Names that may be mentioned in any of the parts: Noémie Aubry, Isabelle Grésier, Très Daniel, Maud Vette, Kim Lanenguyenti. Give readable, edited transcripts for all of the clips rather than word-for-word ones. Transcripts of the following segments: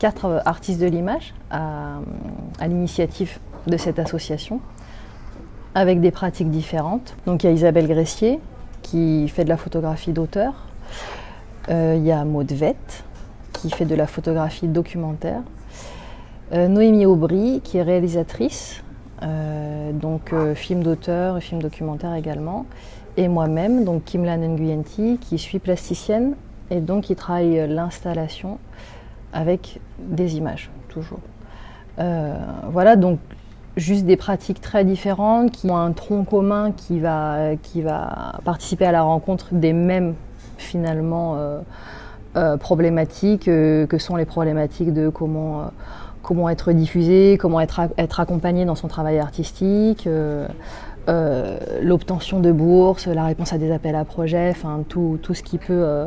4 artistes de l'image à l'initiative de cette association, avec des pratiques différentes. Donc il y a Isabelle Grésier qui fait de la photographie d'auteur, il y a Maud Vette qui fait de la photographie documentaire, Noémie Aubry qui est réalisatrice, donc film d'auteur et film documentaire également, et moi-même, donc Kim Lanenguyenti, qui suis plasticienne et donc qui travaille l'installation avec des images, toujours. Voilà, donc juste des pratiques très différentes qui ont un tronc commun qui va participer à la rencontre des mêmes, finalement, problématiques que sont les problématiques de comment être diffusé, comment être accompagné dans son travail artistique, l'obtention de bourses, la réponse à des appels à projets, enfin tout ce qui peut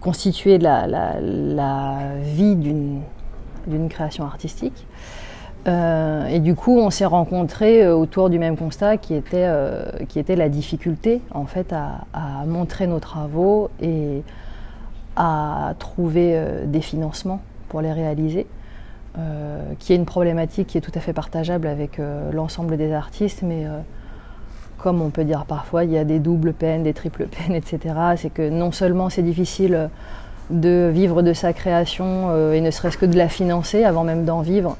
constituer la vie d'une création artistique. Et du coup, on s'est rencontrés autour du même constat qui était la difficulté en fait à montrer nos travaux et à trouver des financements pour les réaliser, qui est une problématique qui est tout à fait partageable avec l'ensemble des artistes, mais comme on peut dire parfois, il y a des doubles peines, des triples peines, etc. C'est que non seulement c'est difficile de vivre de sa création et ne serait-ce que de la financer avant même d'en vivre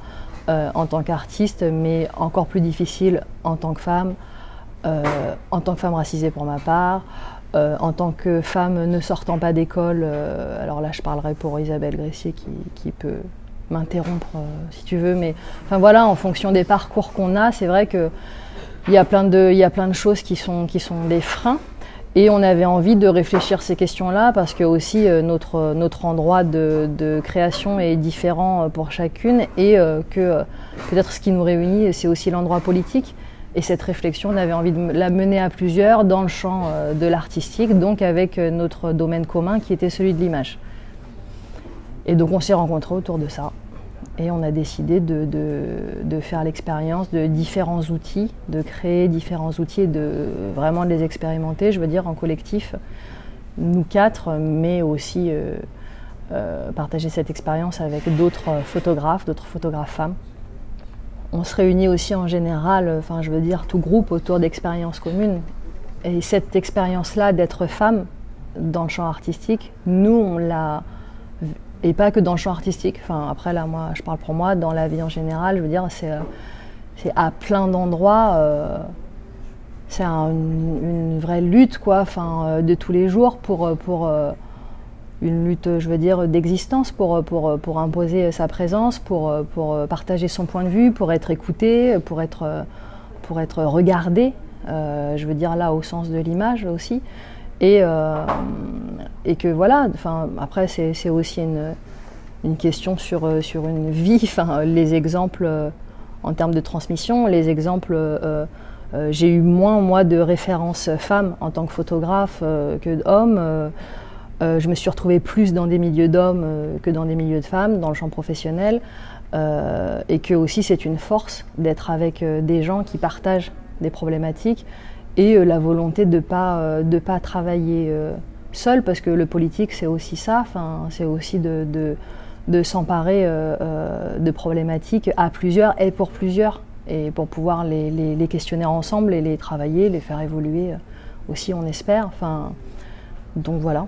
en tant qu'artiste, mais encore plus difficile en tant que femme racisée pour ma part, en tant que femme ne sortant pas d'école. Alors là, je parlerai pour Isabelle Grésier qui peut m'interrompre si tu veux, mais enfin voilà, en fonction des parcours qu'on a, c'est vrai que il y a plein de choses qui sont des freins, et on avait envie de réfléchir ces questions-là parce que aussi notre endroit de création est différent pour chacune, et que peut-être ce qui nous réunit, c'est aussi l'endroit politique, et cette réflexion, on avait envie de la mener à plusieurs dans le champ de l'artistique, donc avec notre domaine commun qui était celui de l'image. Et donc on s'est rencontrés autour de ça. Et on a décidé de faire l'expérience de différents outils, de créer différents outils et de vraiment les expérimenter, je veux dire, en collectif, nous quatre, mais aussi partager cette expérience avec d'autres photographes femmes. On se réunit aussi en général, enfin je veux dire, tout groupe autour d'expériences communes. Et cette expérience-là d'être femme dans le champ artistique, nous on l'a... Et pas que dans le champ artistique, enfin, après là, moi, je parle pour moi, dans la vie en général, je veux dire, c'est à plein d'endroits, c'est une vraie lutte, quoi, enfin, de tous les jours pour une lutte, je veux dire, d'existence, pour imposer sa présence, pour partager son point de vue, pour être écouté, pour être regardé, je veux dire là, au sens de l'image aussi. Et que voilà, enfin, après c'est aussi une question sur une vie, enfin, les exemples en termes de transmission, les exemples, j'ai eu moins moi de références femmes en tant que photographe que d'hommes, je me suis retrouvée plus dans des milieux d'hommes que dans des milieux de femmes, dans le champ professionnel, et que aussi c'est une force d'être avec des gens qui partagent des problématiques, et la volonté de ne pas travailler seule, parce que le politique, c'est aussi ça, c'est aussi de s'emparer de problématiques à plusieurs et pour plusieurs, et pour pouvoir les questionner ensemble et les travailler, les faire évoluer aussi, on espère. Donc voilà.